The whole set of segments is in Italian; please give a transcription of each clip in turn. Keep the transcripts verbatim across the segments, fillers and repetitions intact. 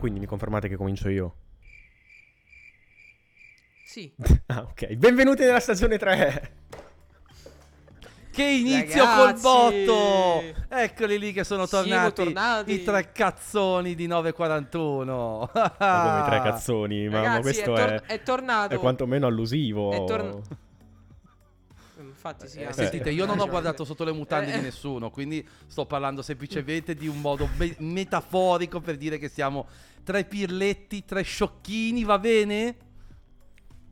quindi mi confermate che comincio io? Sì. Ah, ok. Benvenuti nella stagione tre. Che inizio, ragazzi, col botto. Eccoli lì che sono tornati, tornati. I tre cazzoni di nove quarantuno. Come i tre cazzoni? Ma, ragazzi, ma questo è, tor- è, è tornato. È quantomeno allusivo. È tornato. Infatti sì, eh, sentite, io non ho guardato sotto le mutande eh. di nessuno, quindi sto parlando semplicemente di un modo be- metaforico per dire che siamo tre pirletti, tre sciocchini, va bene?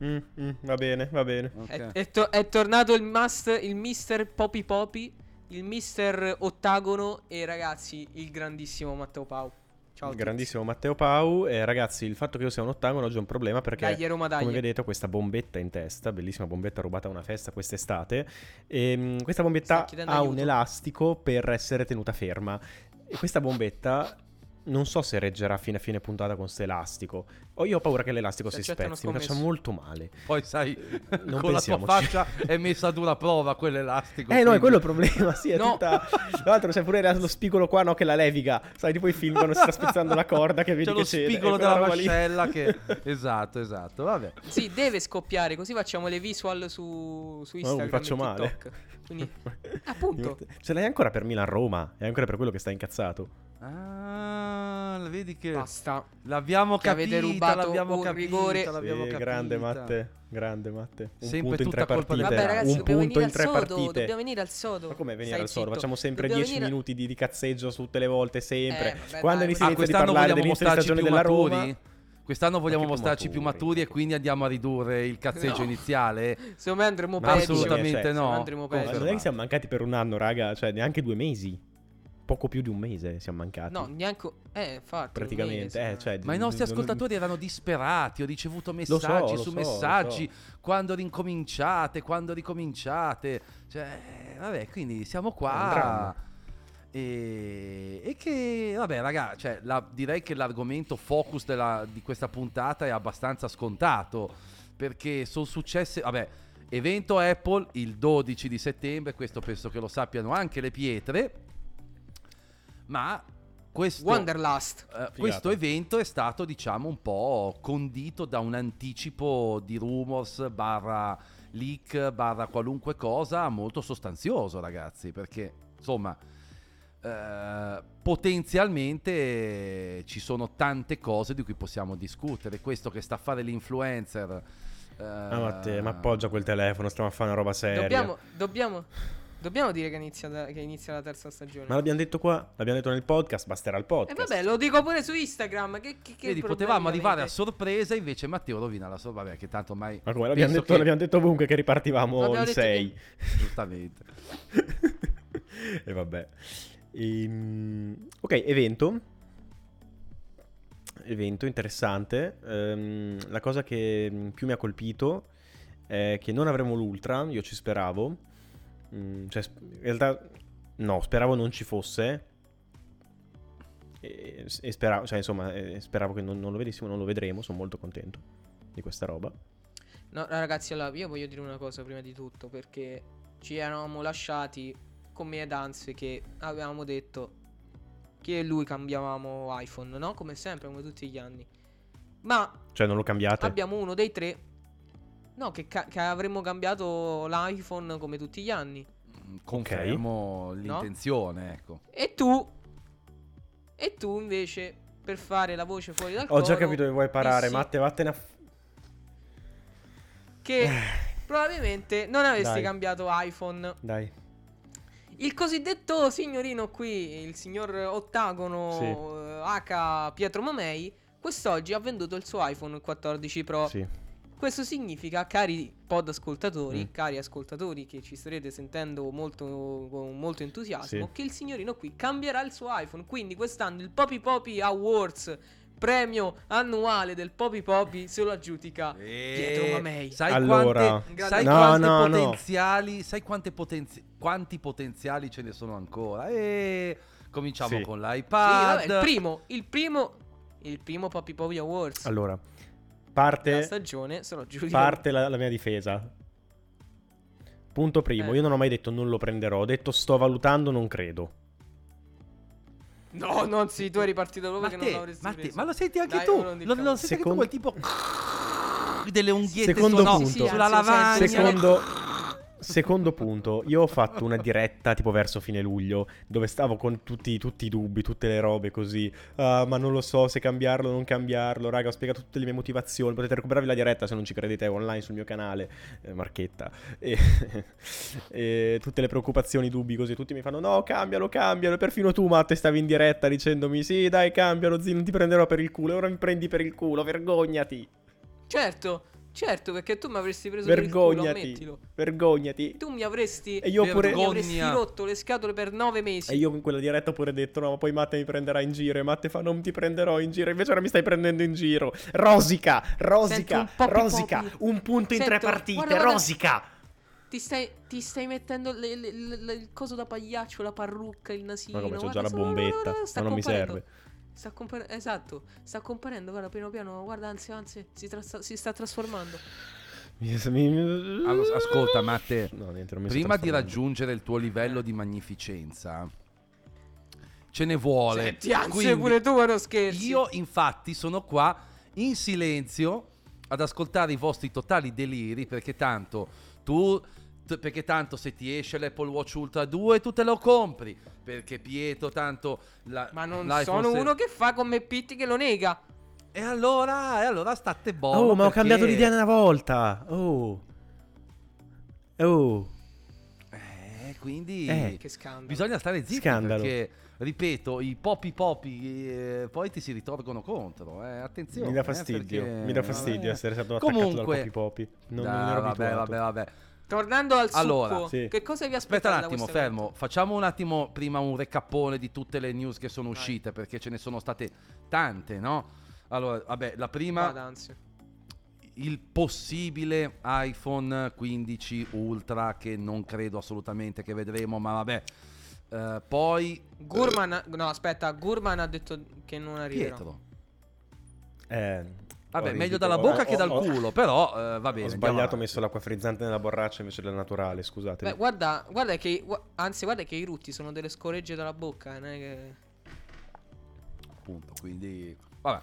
Mm, mm, va bene, va bene. Okay. È, è, to- è tornato il, master, il Mister Poppy Poppy, il Mister Ottagono e, ragazzi, il grandissimo Matteo Pau. Ciao, il grandissimo Matteo Pau. Eh, ragazzi, il fatto che io sia un ottagono oggi è un problema perché, dai, Roma, come vedete, ho questa bombetta in testa, bellissima bombetta rubata a una festa quest'estate, e mh, questa bombetta ha aiuto. Un elastico per essere tenuta ferma, e questa bombetta non so se reggerà fino a fine puntata con questo elastico. O io ho paura che l'elastico si spezzi, mi faccia molto male. Poi sai, non con la tua faccia è messa a dura prova quell'elastico. Eh quindi. No, è quello il problema, sì, è no. tutta... Tra l'altro c'è pure lo spigolo qua, no, che la leviga. Sai, tipo i film quando si sta spezzando la corda che vedi c'è che c'è. C'è lo spigolo della mascella che... Esatto, esatto, vabbè. Sì, deve scoppiare, così facciamo le visual su, su Instagram, no, mi faccio e TikTok. Male. Quindi... Appunto. Ce l'hai ancora per Milan-Roma, è ancora per quello che sta incazzato. Ah, vedi che basta. L'abbiamo che capita, avete rubato l'abbiamo un capita, rigore. L'abbiamo sì, capita. Grande Matte, grande Matte. Un sempre punto in tre partite. Vabbè, ragazzi, un punto in tre sodo, partite. Dobbiamo venire al sodo. Ma come venire Stai al sodo? Zitto. Facciamo sempre dieci venire... minuti di, di cazzeggio tutte le volte, sempre. Eh, vabbè, Quando dai, inizia ah, di parlare dell'inizio di stagione della Roma. Quest'anno vogliamo mostrarci più maturi e quindi andiamo a ridurre il cazzeggio no. iniziale. Secondo me andremo peggio. Assolutamente no. Non è che siamo mancati per un anno, raga, cioè neanche due mesi. Poco più di un mese siamo mancati. No, neanche... Eh, infatti. Praticamente. Mese, eh, cioè, ma d- i nostri d- ascoltatori d- erano disperati. Ho ricevuto messaggi so, su so, messaggi. So. Quando rincominciate, quando ricominciate. Cioè, vabbè, quindi siamo qua. E... e che, vabbè, raga, cioè, la... direi che l'argomento focus della... di questa puntata è abbastanza scontato. Perché sono successe... Vabbè, evento Apple il dodici di settembre. Questo penso che lo sappiano anche le pietre. Ma questo, Wanderlust. Uh, questo evento è stato, diciamo, un po' condito da un anticipo di rumors barra leak barra qualunque cosa molto sostanzioso, ragazzi, perché insomma uh, potenzialmente ci sono tante cose di cui possiamo discutere. Questo che sta a fare l'influencer uh, ah, Matteo, ma appoggia quel telefono, stiamo a fare una roba seria. Dobbiamo, dobbiamo... Dobbiamo dire che inizia, da, che inizia la terza stagione. Ma l'abbiamo detto qua, l'abbiamo detto nel podcast, basterà il podcast. E eh vabbè, lo dico pure su Instagram. Che, che, che Vedi, potevamo arrivare a sorpresa, invece Matteo rovina la sorpresa. Vabbè, che tanto ormai... Ma come, l'abbiamo detto, che... l'abbiamo detto ovunque che ripartivamo in sei. Che... Giustamente. E vabbè. Ehm, ok, evento. Evento interessante. Ehm, la cosa che più mi ha colpito è che non avremo l'Ultra, io ci speravo. Cioè, in realtà no, speravo non ci fosse e, e speravo, cioè insomma e speravo che non, non lo vedessimo, non lo vedremo. Sono molto contento di questa roba. No, ragazzi, allora io voglio dire una cosa prima di tutto, perché ci eravamo lasciati con me ed Anse che avevamo detto che io e lui cambiavamo iPhone, no? Come sempre, come tutti gli anni. Ma cioè non lo cambiate? Abbiamo uno dei tre. No, che, ca- che avremmo cambiato l'iPhone come tutti gli anni. Confermo okay. l'intenzione, no? Ecco. E tu, e tu invece, per fare la voce fuori dal Ho coro... Ho già capito che vuoi parare, sì. Matte, vattene a... Che probabilmente non avresti Dai. cambiato iPhone. Dai. Il cosiddetto signorino qui, il signor Ottagono, sì. H. Pietro Mamei, quest'oggi ha venduto il suo iPhone quattordici Pro. Sì. Questo significa, cari pod ascoltatori, mm. cari ascoltatori che ci starete sentendo molto, con molto entusiasmo, sì. che il signorino qui cambierà il suo iPhone. Quindi quest'anno il Poppy Poppy Awards, premio annuale del Poppy Poppy, se lo aggiudica e... Pietro Mamei. Sai allora, quante, sai no, quante no, potenziali, no. sai quante potenzi- quanti potenziali ce ne sono ancora? E cominciamo sì. con l'iPad. Sì, vabbè, il primo, il primo, il primo Poppy Poppy Awards. Allora. Parte la stagione, sono parte la, la mia difesa. Punto primo, eh. io non ho mai detto non lo prenderò, ho detto sto valutando, non credo. No, non si, tu eri partito dopo, che non l'avresti Matte, preso. Ma lo senti anche Dai, tu? Lo, lo senti secondo... anche tu quel tipo delle unghiette secondo su, punto. No, sì, sì, sulla anzi, lavagna. Secondo Secondo punto, io ho fatto una diretta tipo verso fine luglio dove stavo con tutti, tutti i dubbi, tutte le robe così, uh, ma non lo so se cambiarlo o non cambiarlo, raga, ho spiegato tutte le mie motivazioni, potete recuperarvi la diretta se non ci credete, è online sul mio canale, eh, Marchetta, e, e tutte le preoccupazioni, dubbi così, tutti mi fanno no, cambialo, cambialo, e perfino tu Matte stavi in diretta dicendomi sì dai cambialo, zii, non ti prenderò per il culo, e ora mi prendi per il culo, vergognati. Certo. Certo, perché tu mi avresti preso vergognati, per il culo, ammettilo. Vergognati. Tu mi avresti, e io pure... mi avresti rotto le scatole per nove mesi. E io in quella diretta ho pure detto, no, ma poi Matte mi prenderà in giro. E Matte fa, non ti prenderò in giro. Invece ora mi stai prendendo in giro. Rosica, rosica, un popi, rosica. Popi. Un punto in Sento, tre partite, guarda, guarda, rosica. Ti stai, ti stai mettendo le, le, le, le, il coso da pagliaccio, la parrucca, il nasino. Ma come, c'ho già la bombetta, ma non mi serve. Sta compar- esatto, sta comparendo, guarda, piano piano, guarda, anzi, anzi, si, tra- si sta trasformando. Allora, ascolta, Matte, no, niente, prima di raggiungere il tuo livello di magnificenza, ce ne vuole. Cioè, ti anzi pure tu, non scherzi. Io, infatti, sono qua in silenzio ad ascoltare i vostri totali deliri, perché tanto tu... perché tanto se ti esce l'Apple Watch Ultra due tu te lo compri, perché Pietro tanto la, ma non sono se... uno che fa come Pitti che lo nega, e allora e allora state buono. Oh, ma ho cambiato l'idea una volta. Oh oh eh, quindi eh, che scandalo, bisogna stare zitti, scandalo. Perché ripeto, i popi popi eh, poi ti si ritorgono contro, eh. Attenzione, mi dà fastidio, eh, perché... mi dà fastidio vabbè. Essere stato attaccato comunque... dal popi popi non, da, non ero vabbè abituato. vabbè vabbè Tornando al succo, allora, sì. Che cosa vi aspettate? Aspetta un attimo, fermo. Evento? Facciamo un attimo prima un recappone di tutte le news che sono uscite, Vai. Perché ce ne sono state tante, no? Allora, vabbè, la prima... Vada, anzi. Il possibile iPhone quindici Ultra, che non credo assolutamente che vedremo, ma vabbè. Uh, poi... Gurman... Uh, no, aspetta, Gurman ha detto che non arriverà. Pietro. Eh... Vabbè, meglio dalla bocca ho, che dal ho, culo, ho, però eh, va bene. Ho sbagliato, ho messo l'acqua frizzante nella borraccia invece della naturale, scusate. Beh, guarda, guarda che anzi, guarda che i rutti sono delle scoregge dalla bocca, non è che... Appunto, quindi vabbè.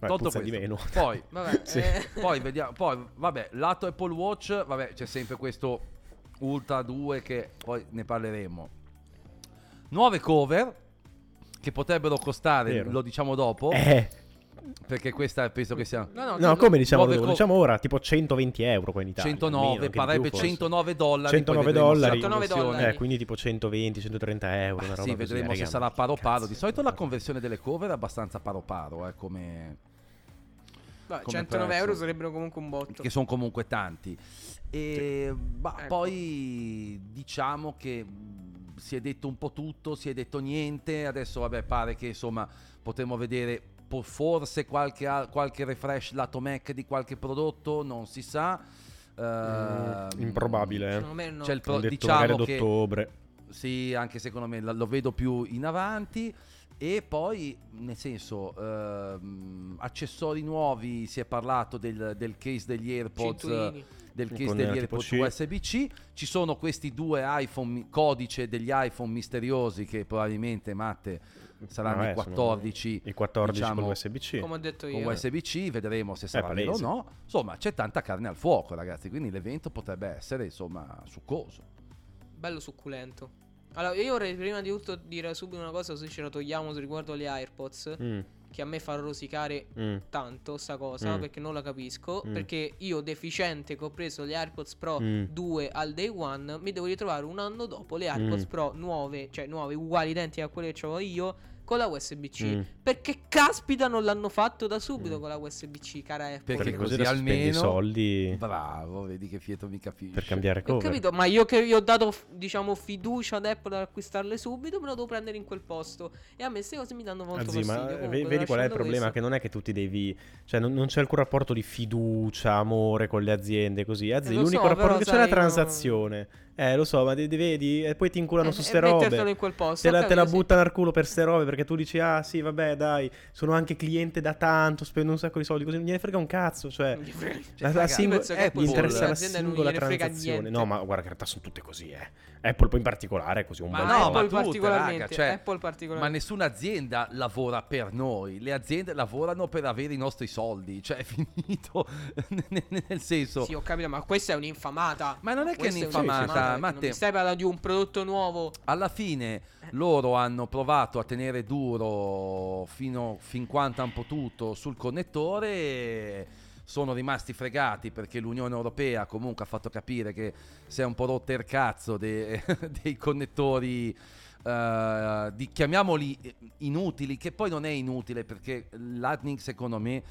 Beh, tolto questo. Di meno. Poi, vabbè, sì. eh. poi vediamo, poi vabbè, lato Apple Watch, vabbè, c'è sempre questo Ultra due che poi ne parleremo. Nuove cover che potrebbero costare, Vero. Lo diciamo dopo. Eh Perché questa penso che sia No, no, no come diciamo co- diciamo ora tipo centoventi euro qua in Italia, centonove, parrebbe centonove dollari, centonove dollari, centonove dollari. Eh, quindi tipo centoventi centotrenta euro, ah, una roba. Sì, vedremo così, se sarà paro paro. Cazzo, di solito cazzo. La conversione delle cover è abbastanza paro paro, eh, come, no, come centonove euro sarebbero comunque un botto, che sono comunque tanti. E sì. bah, ecco. Poi diciamo che si è detto un po' tutto, si è detto niente. Adesso vabbè, pare che insomma potremo vedere forse qualche, qualche refresh lato Mac di qualche prodotto, non si sa. Uh, improbabile, eh. me no. C'è il pro- diciamo che ottobre. Sì, anche secondo me lo vedo più in avanti. E poi, nel senso, uh, accessori nuovi, si è parlato del, del case degli AirPods, Cinturini. del case Con degli AirPods U S B C. Ci sono questi due iPhone, codice degli iPhone misteriosi che probabilmente Matte saranno no, i quattordici, sono... i quattordici diciamo, con U S B C, come ho detto io, con U S B C, vedremo se sarà vero o no. Insomma, c'è tanta carne al fuoco, ragazzi, quindi l'evento potrebbe essere insomma succoso, bello succulento. Allora, io vorrei prima di tutto dire subito una cosa, se ce la togliamo riguardo agli AirPods, mm. che a me fa rosicare mm. tanto sta cosa, mm. perché non la capisco, mm. perché io deficiente che ho preso gli AirPods Pro mm. due al day one, mi devo ritrovare un anno dopo le AirPods mm. Pro nuove, cioè nuove, uguali, identiche a quelle che avevo io, con la U S B C. Mm. Perché caspita non l'hanno fatto da subito mm. con la U S B C, cara Apple. Perché, perché così, così almeno i soldi. Bravo, vedi che Fieto mi capisce. Per cambiare cover. Ho capito, ma io che vi ho dato, diciamo, fiducia ad Apple ad acquistarle subito, me lo devo prendere in quel posto. E a me queste cose mi danno molto Anzi, fastidio. Ma comunque, vedi qual è il problema? Questo. Che non è che tu ti devi, cioè non, non c'è alcun rapporto di fiducia, amore con le aziende, così. Anzi, eh, l'unico so, rapporto che c'è è la transazione. No. Eh, lo so, ma vedi, e poi ti inculano eh, su ste robe. In quel posto, te la, te la buttano al culo per ste robe. perché tu dici ah sì vabbè dai sono anche cliente da tanto, spendo un sacco di soldi, così non gliene frega un cazzo, cioè non gli frega, la, la singola, eh, gli interessa la singola transazione. No, ma guarda che in realtà sono tutte così, eh Apple poi in particolare è così un ma bel no, ma tutte, particolarmente, raga, cioè, Apple particolarmente. Ma nessuna azienda lavora per noi, le aziende lavorano per avere i nostri soldi, cioè è finito nel senso. Sì, ho capito, ma questa è un'infamata. Ma non è questa che è un'infamata, ma te stai parlando di un prodotto nuovo. Alla fine loro hanno provato a tenere duro fino fin quanto hanno potuto sul connettore e sono rimasti fregati perché l'Unione Europea comunque ha fatto capire che si è un po' rotta il cazzo de, dei connettori uh, di, chiamiamoli inutili, che poi non è inutile perché Lightning secondo me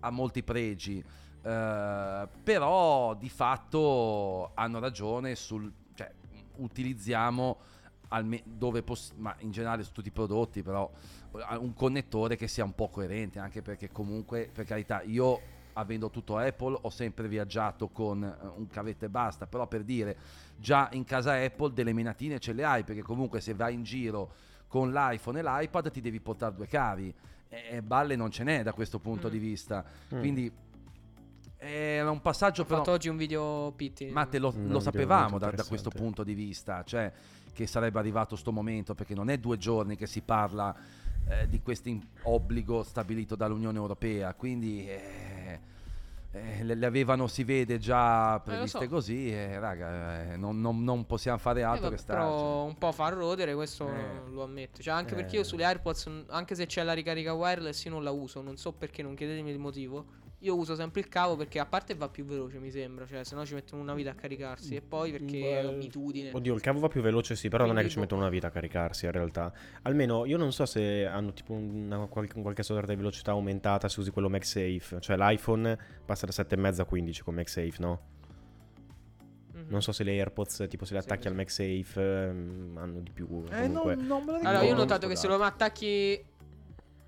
ha molti pregi, uh, però di fatto hanno ragione sul, cioè, utilizziamo alme- dove poss- ma in generale su tutti i prodotti però un connettore che sia un po' coerente, anche perché comunque, per carità, io avendo tutto Apple ho sempre viaggiato con un cavetto e basta, però per dire, già in casa Apple delle menatine ce le hai, perché comunque se vai in giro con l'iPhone e l'iPad ti devi portare due cavi e balle non ce n'è da questo punto mm. di vista mm. quindi era un passaggio. Ho però fatto oggi un video Pitti, ma te lo, mm, lo sapevamo da, da questo punto di vista, cioè che sarebbe arrivato sto momento, perché non è due giorni che si parla eh, di questo obbligo stabilito dall'Unione Europea, quindi eh, eh, le, le avevano, si vede, già previste eh, so. così eh, raga eh, non, non, non possiamo fare altro eh, che starci però un po' far rodere, questo eh. lo ammetto, cioè anche eh. perché io sulle AirPods, anche se c'è la ricarica wireless, io non la uso, non so perché, non chiedetemi il motivo. Io uso sempre il cavo perché a parte va più veloce, mi sembra, cioè se no ci mettono una vita a caricarsi, e poi perché Beh, è l'abitudine. Oddio, il cavo va più veloce sì, però quindi non è che ci mettono una vita a caricarsi in realtà. Almeno io non so se hanno tipo una, qualche, qualche sorta di velocità aumentata se usi quello MagSafe, cioè l'iPhone passa da sette virgola cinque a quindici con MagSafe, no? Non so se le AirPods, tipo se le attacchi sì, al MagSafe ehm, hanno di più eh, non, non me lo ricordo. Allora io ho notato che se lo attacchi,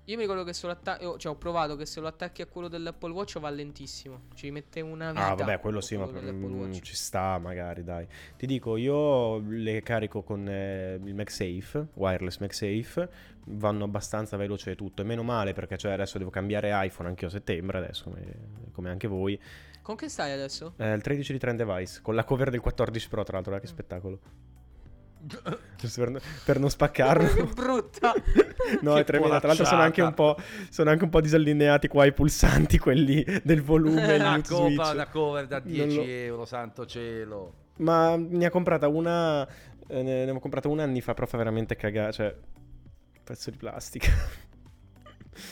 io mi ricordo che se lo attacchi, cioè ho provato che se lo attacchi a quello dell'Apple Watch va lentissimo, ci mette una vita. Ah vabbè, quello sì, quello ma mh, ci sta magari, dai. Ti dico, io le carico con eh, il MagSafe, wireless MagSafe, vanno abbastanza veloce e tutto, e meno male perché cioè adesso devo cambiare iPhone anch'io a settembre, adesso come, come anche voi. Con che stai adesso? Eh, il tredici di Trend Device, con la cover del quattordici Pro tra l'altro, là, che mm. spettacolo. Per, per non spaccarlo. Che brutta. No, che è tremenda. Tra l'altro sono anche un po' sono anche un po' disallineati qua i pulsanti, quelli del volume. Una copa, una cover da dieci euro, santo cielo. Ma ne ho comprata una eh, ne ho comprata un anni fa, però fa veramente cagare, cioè pezzo di plastica.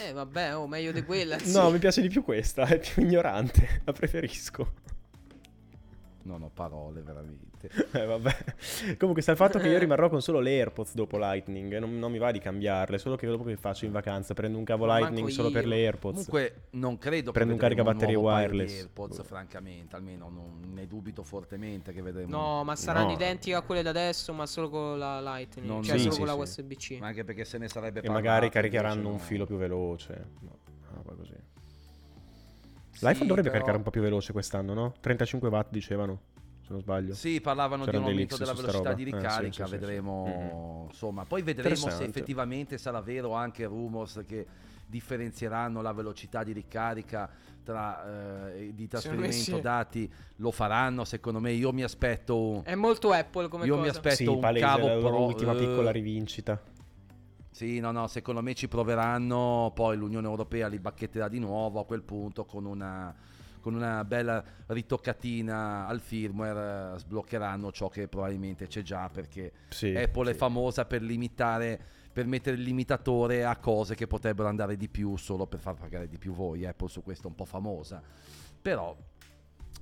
Eh vabbè, oh, meglio di quella sì. No, mi piace di più questa, è più ignorante, la preferisco. Non ho parole veramente. Eh, vabbè. Comunque sta il fatto che io rimarrò con solo le AirPods dopo Lightning, non, non mi va di cambiarle, solo che dopo che faccio in vacanza prendo un cavo Ma Lightning solo io. per le AirPods. Comunque non credo prendo che un caricabatterie un wireless di AirPods, francamente, almeno non ne dubito fortemente che vedremo. No, ma saranno no. identiche a quelle da adesso, ma solo con la Lightning, non cioè sì, solo sì, con sì. la U S B-C. Ma anche perché se ne sarebbe parlato. E magari caricheranno no. un filo più veloce. No, ah, poi così. L'iPhone sì, dovrebbe però... caricare un po' più veloce quest'anno, no? trentacinque watt dicevano, se non sbaglio. Sì, parlavano C'erano di un aumento della velocità di ricarica, eh, sì, sì, vedremo, sì, sì. Mm-hmm. Insomma, poi vedremo se effettivamente sarà vero anche rumors che differenzieranno la velocità di ricarica tra eh, di trasferimento sì. dati, lo faranno, secondo me. Io mi aspetto È molto Apple come io cosa. Io mi aspetto sì, un palese, cavo la pro, l'ultima uh... piccola rivincita. Sì, no, no, secondo me ci proveranno, poi l'Unione Europea li bacchetterà di nuovo a quel punto con una, con una bella ritoccatina al firmware, sbloccheranno ciò che probabilmente c'è già, perché sì, Apple sì. è famosa per limitare, per mettere il limitatore a cose che potrebbero andare di più solo per far pagare di più voi. Apple su questo è un po' famosa, però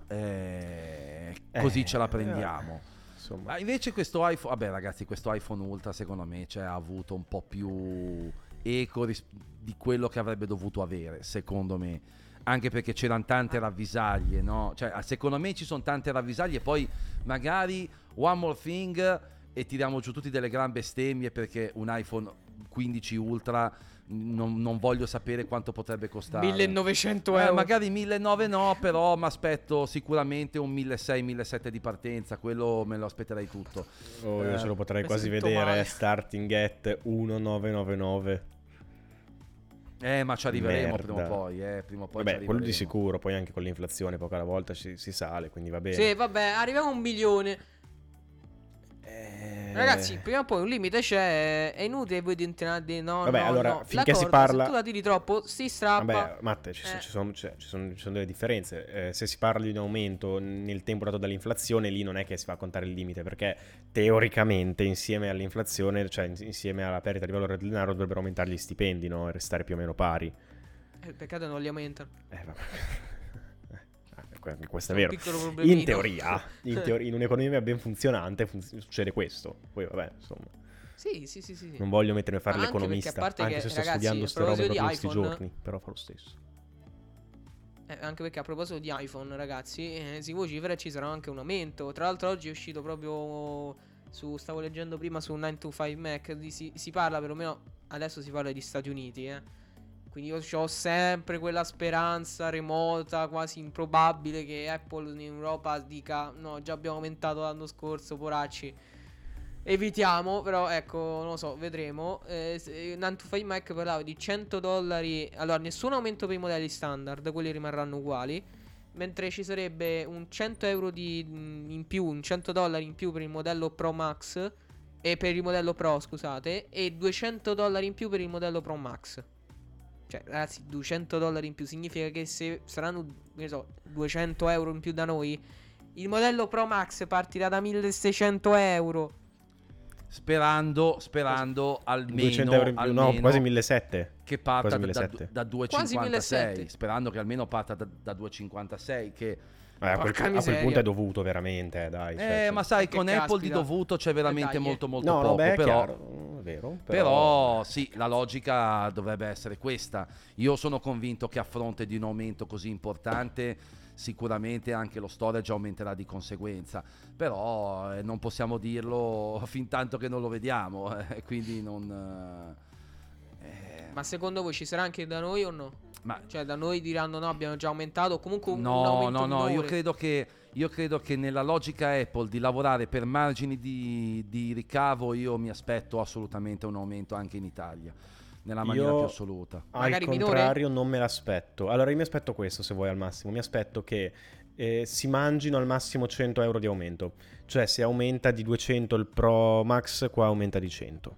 eh, così eh, ce la prendiamo. Eh. Insomma. Ma invece questo iPhone, vabbè ragazzi, questo iPhone Ultra secondo me cioè, ha avuto un po' più eco ris- di quello che avrebbe dovuto avere, secondo me, anche perché c'erano tante avvisaglie, no? Cioè, secondo me ci sono tante avvisaglie, poi magari one more thing e tiriamo giù tutti delle gran bestemmie perché un iPhone quindici Ultra non, non voglio sapere quanto potrebbe costare. millenovecento euro. Eh, magari millenovecento no, però mi aspetto sicuramente un milleseicento millesettecento di partenza, quello me lo aspetterei tutto. Oh, io eh, ce lo potrei quasi vedere, male. Starting at millenovecentonovantanove. Eh, ma ci arriveremo. Merda. Prima o poi, eh, prima o poi. Vabbè, quello di sicuro, poi anche con l'inflazione poco alla volta ci, si sale, quindi va bene. Sì, vabbè, arriviamo a un milione. Eh... Ragazzi, prima o poi un limite c'è, è inutile voi tentarvi, no, vabbè, no, allora, no. Finché la corda, si parla, se tu la tiri troppo si strappa. Vabbè, Matte, ci, eh. ci, sono, ci, sono, ci sono delle differenze, eh, se si parla di un aumento nel tempo dato dall'inflazione, lì non è che si va a contare il limite, perché teoricamente insieme all'inflazione, cioè insieme alla perdita di valore del denaro, dovrebbero aumentare gli stipendi, no? E restare più o meno pari. Eh, peccato non li aumentano. Eh, vabbè. Questo è vero. In teoria, in teoria, in un'economia ben funzionante fun- succede questo. Poi vabbè, insomma. Sì, sì, sì, sì. Non voglio mettermi a fare anche l'economista, a parte anche che, se sto ragazzi, studiando ste robe proprio questi giorni, però fa lo stesso. Eh, anche perché a proposito di iPhone, ragazzi, eh, si vocifera ci sarà anche un aumento. Tra l'altro oggi è uscito proprio su, stavo leggendo prima su nine to five Mac, si, si parla perlomeno, adesso si parla di Stati Uniti, eh. Quindi io ho sempre quella speranza remota, quasi improbabile, che Apple in Europa dica no, già abbiamo aumentato l'anno scorso, poracci. Evitiamo, però ecco, non lo so, vedremo. Eh, nine to five Mac parlava di cento dollari. Allora, nessun aumento per i modelli standard, quelli rimarranno uguali. Mentre ci sarebbe un cento euro di, in più, un cento dollari in più per il modello Pro Max, e per il modello Pro, scusate, e duecento dollari in più per il modello Pro Max. Cioè, ragazzi, duecento dollari in più significa che se saranno, ne so, duecento euro in più da noi, il modello Pro Max partirà da milleseicento euro. Sperando, sperando almeno duecento euro in più, almeno, no, quasi millesettecento. Che parta quasi da, da, da duecentocinquantasei. Sperando che almeno parta da, da duecentocinquantasei. Che eh, a, quel, a quel punto è dovuto veramente, eh, dai. Cioè, eh, sì. Ma sai, con Apple caspita. Di dovuto c'è veramente eh dai, molto, molto no, poco. No, beh, è però, chiaro, vero, però... però sì, la logica dovrebbe essere questa. Io sono convinto che a fronte di un aumento così importante, sicuramente anche lo storage aumenterà di conseguenza. Però eh, non possiamo dirlo fin tanto che non lo vediamo. Eh, quindi non. Eh... Ma secondo voi ci sarà anche da noi o no? Ma cioè da noi diranno no, abbiamo già aumentato, comunque un no, aumento no, no, minore. Io credo che io credo che nella logica Apple di lavorare per margini di, di ricavo, io mi aspetto assolutamente un aumento anche in Italia, nella maniera io, più assoluta. Magari al contrario, minore? Non me l'aspetto. Allora io mi aspetto questo, se vuoi, al massimo. Mi aspetto che eh, si mangino al massimo cento euro di aumento. Cioè se aumenta di duecento il Pro Max, qua aumenta di cento.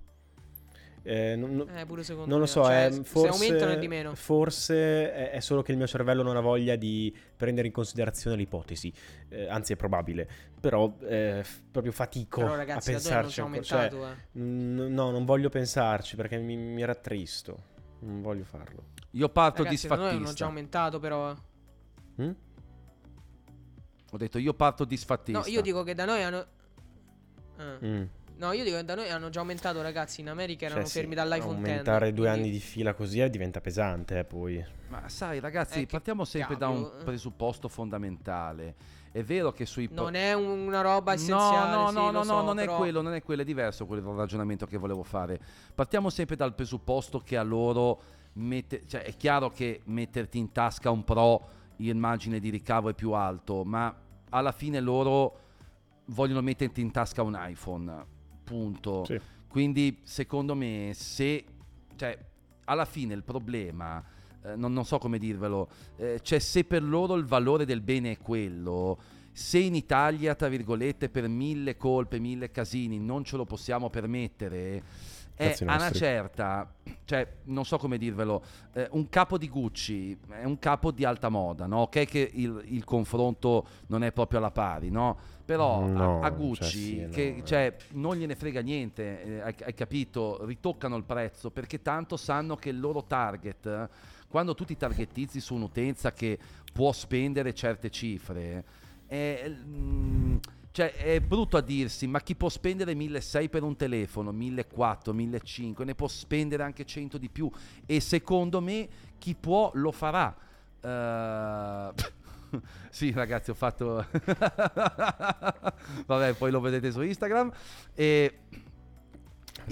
Eh, non, eh, pure secondo non lo so, cioè, eh, forse, se aumentano è di meno. Forse è, è solo che il mio cervello non ha voglia di prendere in considerazione l'ipotesi, eh, anzi è probabile, però eh, f- proprio fatico però, ragazzi, a pensarci non cioè, eh. n- no non voglio pensarci perché mi, mi rattristo, non voglio farlo. Io parto ragazzi, disfattista, noi non ho già aumentato però mm? ho detto io parto disfattista. No, io dico che da noi hanno ah. mm. No, io dico da noi hanno già aumentato, ragazzi. In America erano cioè, fermi sì, dall'iPhone aumentare dieci. Aumentare due quindi... anni di fila così eh, diventa pesante eh, poi. Ma sai ragazzi, eh, partiamo sempre cavolo. da un presupposto fondamentale. È vero che sui po- non è una roba essenziale. No, no, sì, no, no, so, no, non però... è quello, non è quello, è diverso quello del ragionamento che volevo fare. Partiamo sempre dal presupposto che a loro mette... cioè è chiaro che metterti in tasca un Pro il margine di ricavo è più alto, ma alla fine loro vogliono metterti in tasca un iPhone. Punto. Sì. Quindi secondo me se cioè alla fine il problema eh, non, non so come dirvelo eh, cioè se per loro il valore del bene è quello, se in Italia tra virgolette per mille colpe mille casini non ce lo possiamo permettere è a una certa cioè non so come dirvelo eh, un capo di Gucci è un capo di alta moda, no? Ok che il, il confronto non è proprio alla pari, no? Però no, a, a Gucci cioè, sì, che no, cioè, eh. non gliene frega niente, eh, hai, hai capito, ritoccano il prezzo perché tanto sanno che il loro target, quando tu ti targetizzi su un'utenza che può spendere certe cifre è, mh, cioè, è brutto a dirsi, ma chi può spendere milleseicento per un telefono, millequattrocento, millecinquecento ne può spendere anche cento di più e secondo me chi può lo farà. uh, Sì ragazzi ho fatto vabbè poi lo vedete su Instagram e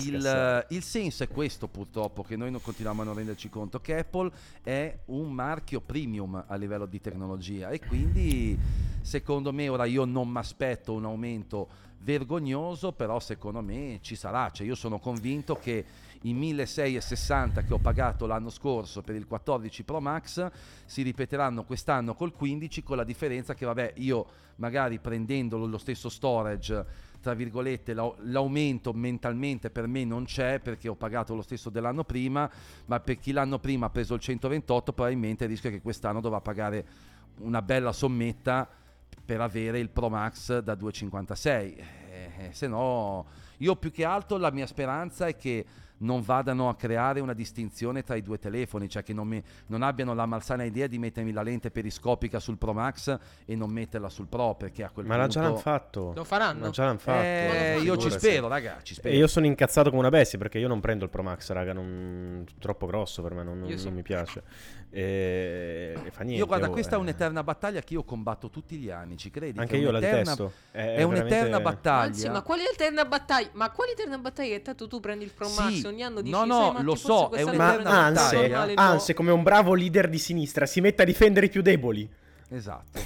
il, il senso è questo, purtroppo, che noi non continuiamo a non renderci conto che Apple è un marchio premium a livello di tecnologia, e quindi secondo me, ora io non mi aspetto un aumento vergognoso, però secondo me ci sarà, cioè io sono convinto che i milleseicentosessanta che ho pagato l'anno scorso per il quattordici Pro Max si ripeteranno quest'anno col quindici, con la differenza che vabbè, io magari prendendolo lo stesso storage, tra virgolette, l'aumento mentalmente per me non c'è, perché ho pagato lo stesso dell'anno prima, ma per chi l'anno prima ha preso il centoventotto probabilmente rischia che quest'anno dovrà pagare una bella sommetta per avere il Pro Max da duecentocinquantasei, eh, se no io più che altro la mia speranza è che non vadano a creare una distinzione tra i due telefoni, cioè che non, mi, non abbiano la malsana idea di mettermi la lente periscopica sul Pro Max e non metterla sul Pro, perché a quel ma punto... Ma l'ha già l'hanno fatto. Lo faranno? Già l'hanno fatto. Eh, io ci spero, raga, ci spero. E io sono incazzato come una bestia perché io non prendo il Pro Max, raga, non... troppo grosso per me, non, non, so... non mi piace. E... E fa niente. Io guarda, oh, questa eh. è un'eterna battaglia che io combatto tutti gli anni, ci credi? Anche io la detesto. È, è veramente... un'eterna battaglia. Anzi, ma quali eterna battaglia? Ma quali eterna battaglia? Tanto tu prendi il Pro Max. Sì. Ogni anno dici, no no lo so, è un'eterna battaglia. Anse, come un bravo leader di sinistra, si mette a difendere i più deboli. Esatto.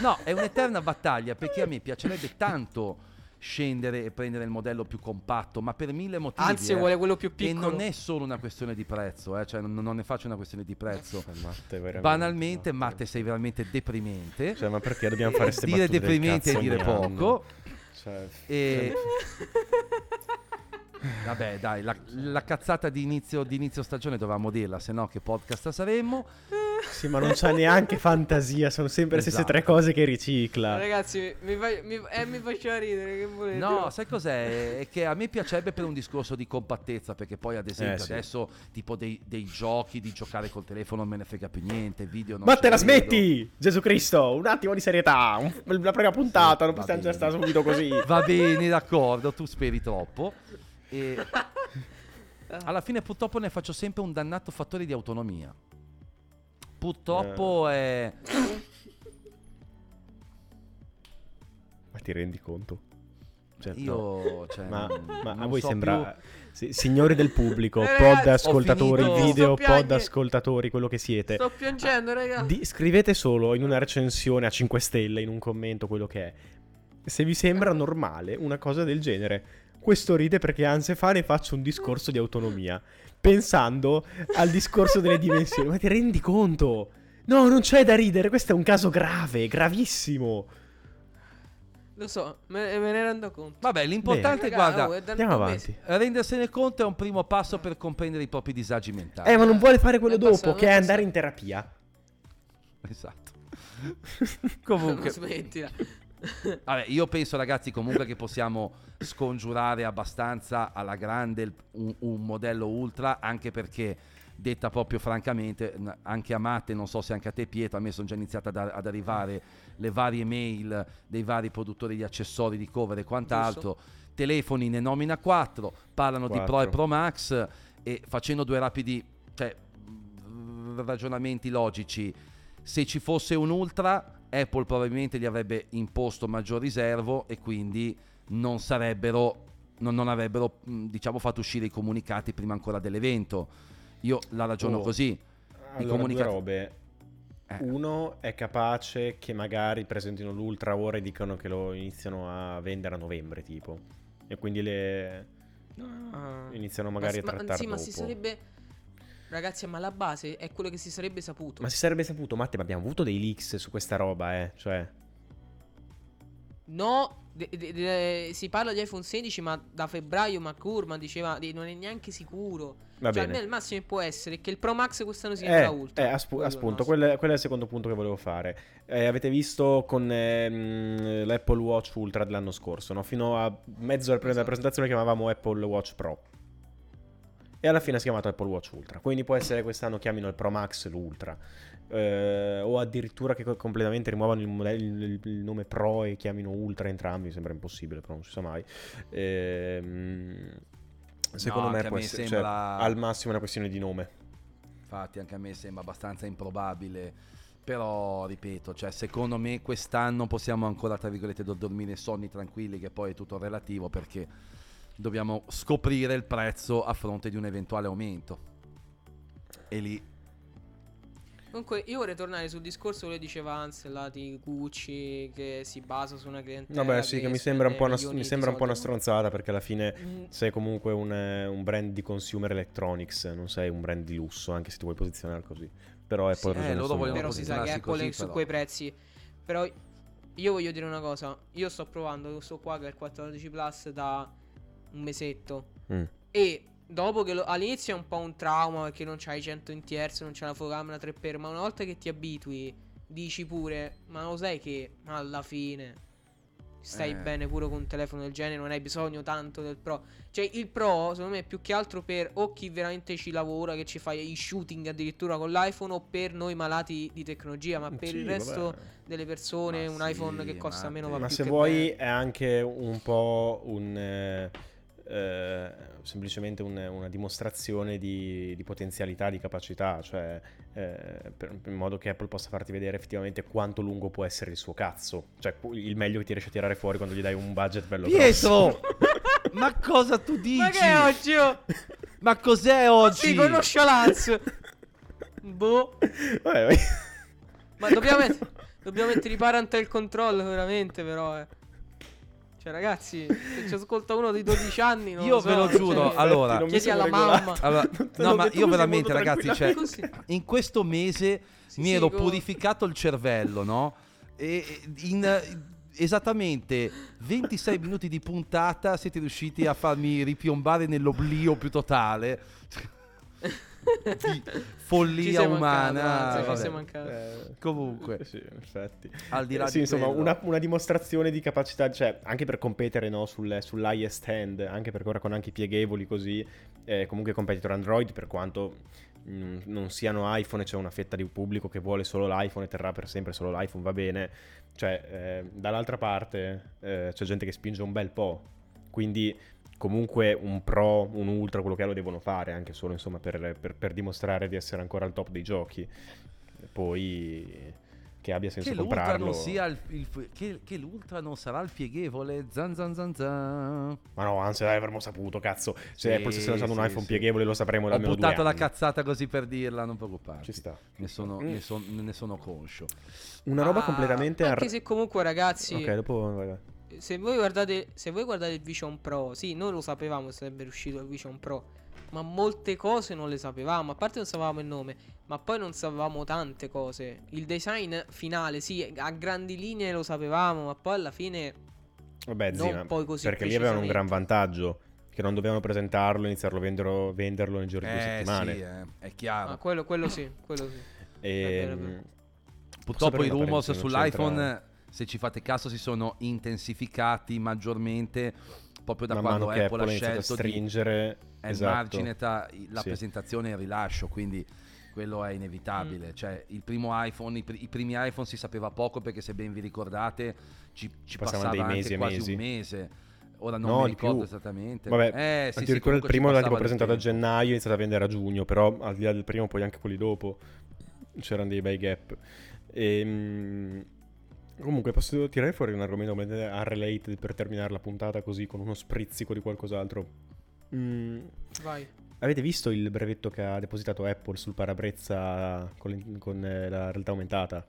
No, è un'eterna battaglia, perché a me piacerebbe tanto scendere e prendere il modello più compatto, ma per mille motivi. Anzi, eh, vuole quello più piccolo. E non è solo una questione di prezzo, eh, cioè non, non ne faccio una questione di prezzo. Matte, banalmente, Matte. Matte, sei veramente deprimente. Cioè, ma perché dobbiamo fare queste battute? Dire deprimente e dire poco. Cioè, e... Vabbè dai, la, la cazzata di inizio, di inizio stagione dovevamo dirla, se no che podcast saremmo. Sì, ma non c'ha neanche fantasia, sono sempre esatto. le stesse tre cose che ricicla. Ragazzi, mi, mi, eh, mi faccio ridere, che volete? No, sai cos'è? È che a me piacerebbe per un discorso di compattezza, perché poi ad esempio eh, sì. adesso tipo dei, dei giochi, di giocare col telefono non me ne frega più niente, video non Ma te la credo. Smetti, Gesù Cristo, un attimo di serietà, la prima puntata, sì, non possiamo già stare subito così. Va bene, d'accordo, tu speri troppo. E alla fine purtroppo ne faccio sempre un dannato fattore di autonomia. Purtroppo eh. è... Ma ti rendi conto? Certo. Io, cioè, ma, non, ma non a voi so sembra più... signori del pubblico, eh, pod ascoltatori, video, pod ascoltatori, quello che siete. Sto piangendo, ragazzi. Scrivete solo in una recensione a cinque stelle, in un commento, quello che è, se vi sembra normale una cosa del genere. Questo ride perché anzi fa ne faccio un discorso di autonomia, pensando al discorso delle dimensioni. Ma ti rendi conto? No, non c'è da ridere, questo è un caso grave, gravissimo. Lo so, me, me ne rendo conto. Vabbè, l'importante, guarda, oh, è andiamo avanti. Rendersene conto è un primo passo per comprendere i propri disagi mentali. Eh, ma non vuole fare quello dopo, passa, che è passa. andare in terapia. Esatto. Comunque. Non smettila. Vabbè, io penso, ragazzi, comunque che possiamo scongiurare abbastanza alla grande il, un, un modello ultra, anche perché, detta proprio francamente, anche a Matte, non so se anche a te Pietro, a me sono già iniziate ad, ad arrivare le varie mail dei vari produttori di accessori, di cover e quant'altro. Giusto. Telefoni ne nomina quattro, parlano quattro. Di Pro e Pro Max, e facendo due rapidi cioè, ragionamenti logici, se ci fosse un ultra Apple probabilmente gli avrebbe imposto maggior riservo e quindi non sarebbero non, non avrebbero diciamo fatto uscire i comunicati prima ancora dell'evento. Io la ragiono oh. così. Allora, I comunicati... due robe. Eh. Uno è capace che magari presentino l'ultra ora e dicano che lo iniziano a vendere a novembre tipo, e quindi le ah. iniziano magari ma, a trattare sì, dopo. Ma si sarebbe... Ragazzi, ma la base è quello che si sarebbe saputo. Ma si sarebbe saputo, Matte, ma abbiamo avuto dei leaks su questa roba, eh, cioè. No, de, de, de, si parla di iPhone sedici, ma da febbraio, ma Gurman diceva di, non è neanche sicuro. Va cioè, bene. Al massimo che può essere che il Pro Max quest'anno si chiama eh, Ultra. Eh, asp- appunto, quello, quello è il secondo punto che volevo fare. Eh, avete visto con eh, l'Apple Watch Ultra dell'anno scorso, no? Fino a mezzo della esatto. presentazione chiamavamo Apple Watch Pro. E alla fine si è chiamato Apple Watch Ultra. Quindi può essere quest'anno chiamino il Pro Max l'Ultra, eh, o addirittura che completamente rimuovano il, modello, il, il nome Pro e chiamino Ultra entrambi. Sembra impossibile, però non si sa mai. eh, Secondo no, me può essere sembra... cioè, al massimo una questione di nome. Infatti anche a me sembra abbastanza improbabile. Però ripeto, cioè, secondo me quest'anno possiamo ancora, tra virgolette, dormire sonni tranquilli, che poi è tutto relativo, perché dobbiamo scoprire il prezzo a fronte di un eventuale aumento. E lì comunque io vorrei tornare sul discorso che lei diceva Anselati, Gucci, che si basa su una clientela. Vabbè sì, che mi sembra un po' una, mi sembra un po' una stronzata, perché alla fine mm. sei comunque un, un brand di consumer electronics, non sei un brand di lusso, anche se ti vuoi posizionare così. Però Apple sì, eh, loro però si sa che Apple così, su però. Quei prezzi. Però io voglio dire una cosa, io sto provando sto qua che è il quattordici Plus da un mesetto mm. e dopo che lo, all'inizio è un po' un trauma perché non c'hai cento inti hertz, non c'è la fotocamera tre per, ma una volta che ti abitui dici pure ma lo sai che alla fine stai eh. bene pure con un telefono del genere, non hai bisogno tanto del pro. Cioè il pro secondo me è più che altro per o chi veramente ci lavora, che ci fa i shooting addirittura con l'iPhone, o per noi malati di tecnologia, ma per sì, il resto vabbè. Delle persone ma un sì, iPhone che costa ma meno va ma più se che vuoi bene. È anche un po' un eh, eh, semplicemente un, una dimostrazione di, di potenzialità, di capacità, cioè eh, per, in modo che Apple possa farti vedere effettivamente quanto lungo può essere il suo cazzo, cioè il meglio che ti riesce a tirare fuori quando gli dai un budget bello Pietro! Grosso. Ma cosa tu dici? Ma che è oggi? Ma cos'è oggi? Sì, conosco l'Anz. Boh. Vai, vai. Ma dobbiamo, met- dobbiamo mettere i parental control veramente però eh. Cioè ragazzi, se ci ascolta uno di dodici anni non io lo so, ve lo giuro, cioè, allora chiedi alla mamma. Allora, no, ma io veramente ragazzi, cioè, in questo mese sì, mi sì, ero come... purificato il cervello, no? E in esattamente ventisei minuti di puntata siete riusciti a farmi ripiombare nell'oblio più totale. Di follia umana, mancati, eh, comunque sì, infatti. Al di là eh, sì, di insomma una, una dimostrazione di capacità, cioè anche per competere no sul, sull'highest end, anche perché ora con anche i pieghevoli così eh, comunque competitor Android, per quanto mh, non siano iPhone, c'è cioè una fetta di pubblico che vuole solo l'iPhone e terrà per sempre solo l'iPhone, va bene, cioè eh, dall'altra parte eh, c'è gente che spinge un bel po', quindi comunque un pro, un ultra, quello che è, lo devono fare anche solo insomma per, per, per dimostrare di essere ancora al top dei giochi. Poi che abbia senso che comprarlo, non sia il, il, che, che l'ultra non sarà il pieghevole zan zan zan zan. Ma no, anzi l'avremmo saputo, cazzo, se sì, Apple stesse lanciando sì, un iPhone sì. pieghevole lo sapremo da almeno due anni. Ho buttato la cazzata così per dirla, non preoccuparti, ci sta, ne sono, mm. ne son, ne sono conscio. Una roba ah, completamente anche ar- se comunque ragazzi ok dopo vai, vai. Se voi guardate se voi guardate il Vision Pro, sì, noi lo sapevamo sarebbe uscito il Vision Pro, ma molte cose non le sapevamo, a parte non sapevamo il nome, ma poi non sapevamo tante cose. Il design finale, sì, a grandi linee lo sapevamo, ma poi alla fine vabbè, non zina, poi così perché lì avevano un gran vantaggio, che non dovevano presentarlo, iniziarlo a venderlo, venderlo nel giro di eh, due settimane. Sì, eh, è chiaro. Ah, quello, quello sì, quello sì. E, vabbè, vabbè. Purtroppo i rumors sull'iPhone... C'entra... se ci fate caso si sono intensificati maggiormente proprio da man quando Apple, Apple ha scelto stringere, di esatto. margine tra la sì. presentazione e il rilascio, quindi quello è inevitabile. mm. Cioè il primo iPhone, i, pr- i primi iPhone si sapeva poco, perché se ben vi ricordate ci, ci passava dei mesi, anche quasi mesi. un mese ora non no, mi ricordo esattamente. Vabbè, eh, sì, ti ricordo il primo l'hanno presentato a gennaio e iniziato a vendere a giugno, però al di là del primo poi anche quelli dopo c'erano dei bei gap. Ehm Comunque posso tirare fuori un argomento unrelated per terminare la puntata così con uno sprizzico di qualcos'altro. mm. Vai. Avete visto il brevetto che ha depositato Apple sul parabrezza con, con eh, la realtà aumentata?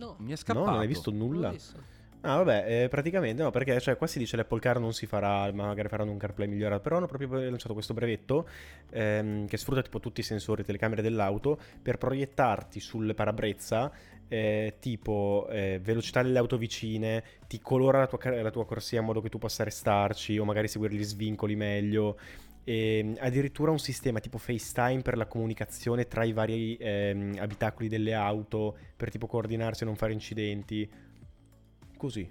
No, mi è scappato. No, non hai visto nulla? Visto. Ah vabbè, eh, praticamente no, perché cioè qua si dice l'Apple Car non si farà, magari faranno un CarPlay migliorato, però hanno proprio lanciato questo brevetto ehm, che sfrutta tipo tutti i sensori, telecamere dell'auto per proiettarti sul parabrezza Eh, tipo eh, velocità delle auto vicine, ti colora la tua, la tua corsia in modo che tu possa restarci o magari seguire gli svincoli meglio, e addirittura un sistema tipo FaceTime per la comunicazione tra i vari ehm, abitacoli delle auto, per tipo coordinarsi e non fare incidenti. Così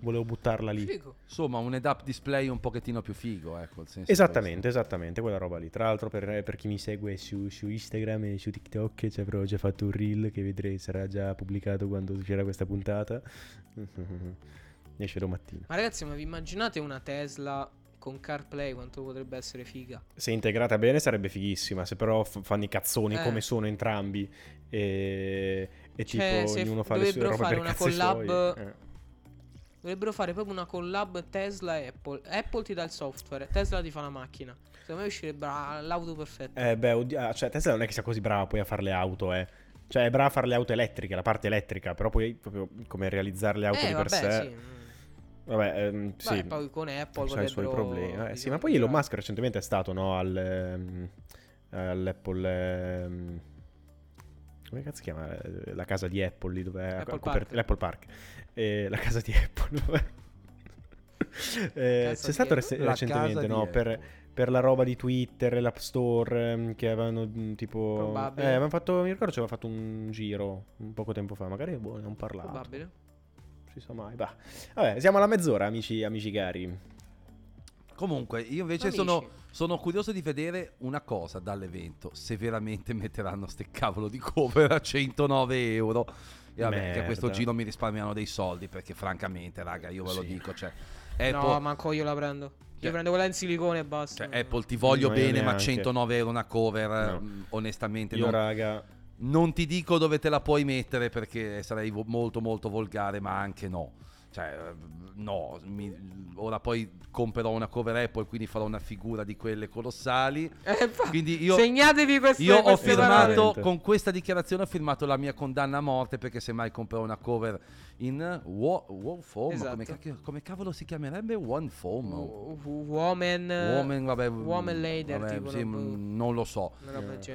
volevo buttarla lì. Figo. Insomma un head-up display un pochettino più figo, ecco, il senso esattamente questo. Esattamente quella roba lì. Tra l'altro per, per chi mi segue su, su Instagram e su TikTok ci avrò già fatto un reel che vedrei sarà già pubblicato quando uscirà questa puntata. Esce domattina. Ma ragazzi, ma vi immaginate una Tesla con CarPlay quanto potrebbe essere figa? Se integrata bene sarebbe fighissima, se però f- fanno i cazzoni eh. come sono entrambi e, e cioè, tipo ognuno fa le sue robe per cazzi suoi. Eh. Dovrebbero fare proprio una collab Tesla e Apple. Apple ti dà il software, Tesla ti fa la macchina. Secondo me uscirebbe l'auto perfetta. Eh beh, oddio, cioè Tesla non è che sia così brava poi a fare le auto, eh. Cioè è brava a fare le auto elettriche, la parte elettrica, però poi proprio come realizzare le auto eh, di per vabbè, sé. Sì. Vabbè, ehm, sì. Vabbè, poi con Apple c'ha i suoi problemi. Eh, sì, ma poi Elon Musk recentemente è stato, no, al ehm, all'Apple ehm, come cazzo si chiama la casa di Apple lì dove Apple Park. L'Apple Park. Eh, la casa di Apple. Vabbè. Eh, c'è stato rec- recentemente, no, per, per la roba di Twitter e l'App Store che avevano tipo probabile. Eh, avevano fatto, mi ricordo, ci aveva fatto un giro un poco tempo fa, magari boh, non parlavo. Probabile. Si sa mai, bah. Vabbè, siamo alla mezz'ora, amici amici cari. Comunque, io invece sono, sono curioso di vedere una cosa dall'evento, se veramente metteranno ste cavolo di cover a centonove euro. E vabbè, merda, che a questo giro mi risparmiano dei soldi, perché francamente, raga, io ve lo sì. dico, cioè Apple... No, manco io la prendo. Io cioè, prendo quella in silicone e basta. Cioè, Apple, ti voglio no, bene, ma centonove euro una cover, no. mh, onestamente io, non... raga, non ti dico dove te la puoi mettere, perché sarei molto molto volgare, ma anche no. Cioè, no, mi, ora poi comprerò una cover Apple, quindi farò una figura di quelle colossali. Eh, quindi io, segnatevi queste, io queste ho firmato, con questa dichiarazione ho firmato la mia condanna a morte, perché semmai comprerò una cover in wo, wo foam, esatto. come, cacchio, come cavolo si chiamerebbe? One foam Woman Woman, vabbè, woman later, vabbè, tipo sì, non, non lo so eh,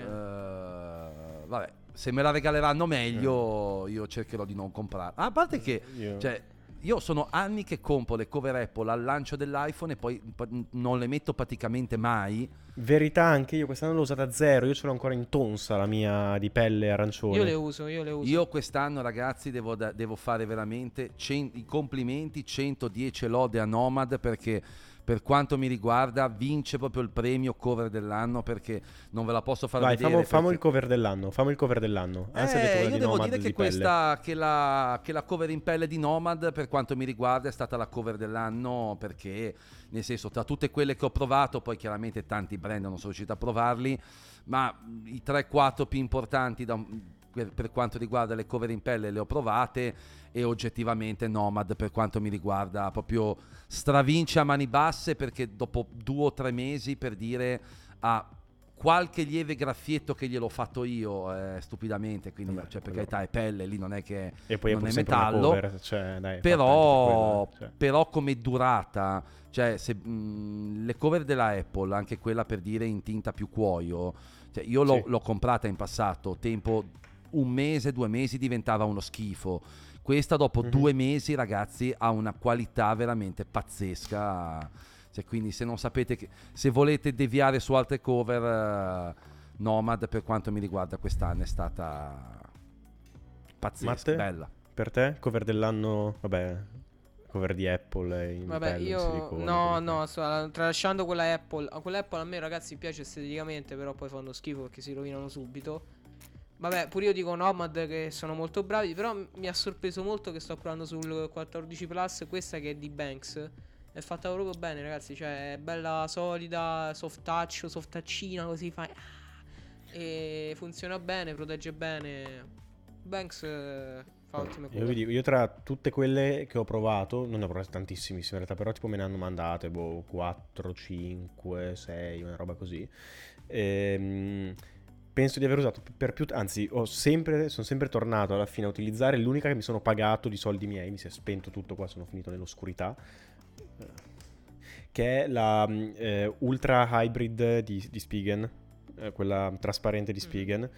vabbè, se me la regaleranno meglio, io cercherò di non comprarla. A parte che, yeah. cioè, io sono anni che compro le cover Apple al lancio dell'iPhone e poi non le metto praticamente mai. Verità, anche io quest'anno l'ho usata a zero. Io ce l'ho ancora in tonsa la mia di pelle arancione. Io le uso, io le uso. Io quest'anno, ragazzi, devo, da, devo fare veramente cent- i complimenti, centodieci lode a Nomad, perché per quanto mi riguarda vince proprio il premio cover dell'anno, perché non ve la posso far Vai, vedere. Famo, perché... famo il cover dell'anno, famo il cover dell'anno. Eh, Anzi, io di devo Nomad dire di che questa che la, che la cover in pelle di Nomad, per quanto mi riguarda, è stata la cover dell'anno, perché nel senso, tra tutte quelle che ho provato, poi chiaramente tanti brand non sono riuscito a provarli, ma i tre quattro più importanti da un... per quanto riguarda le cover in pelle le ho provate, e oggettivamente Nomad, per quanto mi riguarda, proprio stravince a mani basse, perché dopo due o tre mesi, per dire, ha qualche lieve graffietto che gliel'ho fatto io eh, stupidamente, quindi Vabbè, cioè, per allora. carità, è pelle, lì non è che e poi non è, è metallo cover, cioè, dai, però, quella, cioè. però come durata, cioè se, mh, le cover della Apple, anche quella per dire in tinta più cuoio, cioè, io l'ho, sì. l'ho comprata in passato tempo. Un mese, due mesi diventava uno schifo. Questa dopo mm-hmm. due mesi, ragazzi, ha una qualità veramente pazzesca. Cioè, quindi se non sapete che, se volete deviare su altre cover, uh, Nomad per quanto mi riguarda quest'anno è stata pazzesca, Matte, bella. Per te cover dell'anno, vabbè, cover di Apple in vabbè, pelle, io silicone, no, no, so, tralasciando quella Apple, quella Apple a me, ragazzi, piace esteticamente, però poi fanno schifo perché si rovinano subito. Vabbè, pure io dico Nomad che sono molto bravi, però mi ha sorpreso molto che sto provando sul quattordici Plus, questa che è di Banks. È fatta proprio bene, ragazzi, cioè è bella solida, soft touch, soft touchina, così fai. E funziona bene, protegge bene. Banks fa ottime cose. Io vi dico, io tra tutte quelle che ho provato, non ne ho provate tantissime in realtà, però tipo me ne hanno mandate boh, quattro, cinque, sei, una roba così. Ehm Penso di aver usato per più, anzi ho sempre, sono sempre tornato alla fine a utilizzare l'unica che mi sono pagato di soldi miei, mi si è spento tutto qua, sono finito nell'oscurità, che è la eh, Ultra Hybrid di, di Spigen, eh, quella trasparente di Spigen,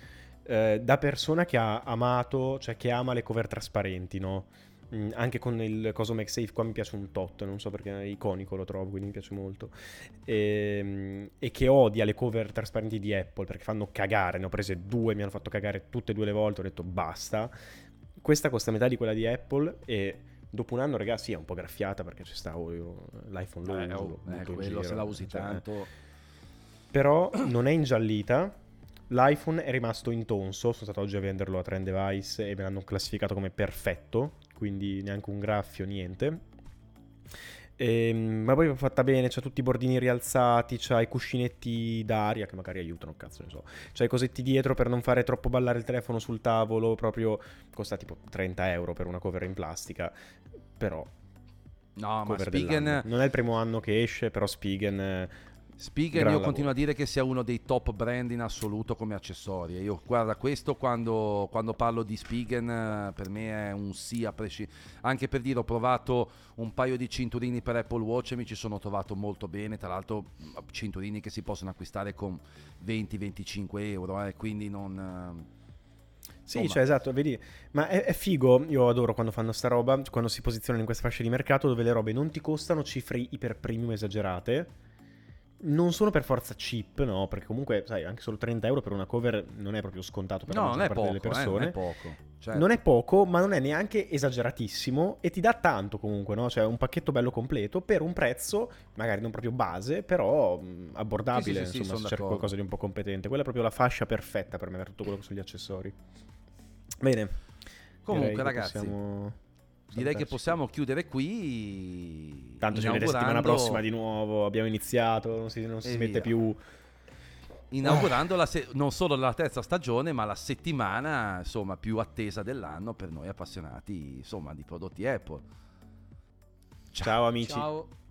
eh, da persona che ha amato, cioè che ama le cover trasparenti, no? Anche con il coso MagSafe qua mi piace un tot, non so perché è iconico, lo trovo, quindi mi piace molto, e, e che odia le cover trasparenti di Apple perché fanno cagare, ne ho prese due, mi hanno fatto cagare tutte e due le volte, ho detto basta. Questa costa metà di quella di Apple e dopo un anno, ragazzi, sì, è un po' graffiata perché c'è sta oh, io, l'iPhone lo eh, uso, oh, lo eh, quello giro, se la usi cioè, tanto, però non è ingiallita. L'iPhone è rimasto intonso, sono stato oggi a venderlo a Trend Device e me l'hanno classificato come perfetto, quindi neanche un graffio, niente. E, ma poi è fatta bene, c'ha tutti i bordini rialzati, c'ha i cuscinetti d'aria che magari aiutano, cazzo ne so, c'ha i cosetti dietro per non fare troppo ballare il telefono sul tavolo, proprio costa tipo trenta euro per una cover in plastica, però No, ma Spigen dell'anno. Non è il primo anno che esce, però Spigen Spigen io lavoro. Continuo a dire che sia uno dei top brand in assoluto come accessori. Io guarda, questo quando, quando parlo di Spigen per me è un sì a prescindere. Anche per dire, ho provato un paio di cinturini per Apple Watch e mi ci sono trovato molto bene. Tra l'altro cinturini che si possono acquistare con venti venticinque euro, eh, quindi non... Sì, oh, cioè esatto, vedi, ma è, è figo, io adoro quando fanno sta roba, quando si posizionano in queste fasce di mercato dove le robe non ti costano cifre iper premium esagerate, non sono per forza cheap, no, perché comunque, sai, anche solo trenta euro per una cover non è proprio scontato per no, la maggior parte poco, delle persone. Eh, non è poco, certo. Non è poco, ma non è neanche esageratissimo e ti dà tanto comunque, no? Cioè un pacchetto bello completo per un prezzo magari non proprio base, però abbordabile, sì, sì, sì, insomma, sì, se cerchi qualcosa di un po' competente. Quella è proprio la fascia perfetta per me, per tutto quello che sono gli accessori. Bene. Comunque, direi ragazzi, possiamo... direi che possiamo chiudere qui. Tanto ci vediamo settimana prossima di nuovo. Abbiamo iniziato, non si, non si smette più. Inaugurando ah. la se... non solo la terza stagione, ma la settimana insomma più attesa dell'anno per noi appassionati insomma di prodotti Apple. Ciao, ciao amici. Ciao.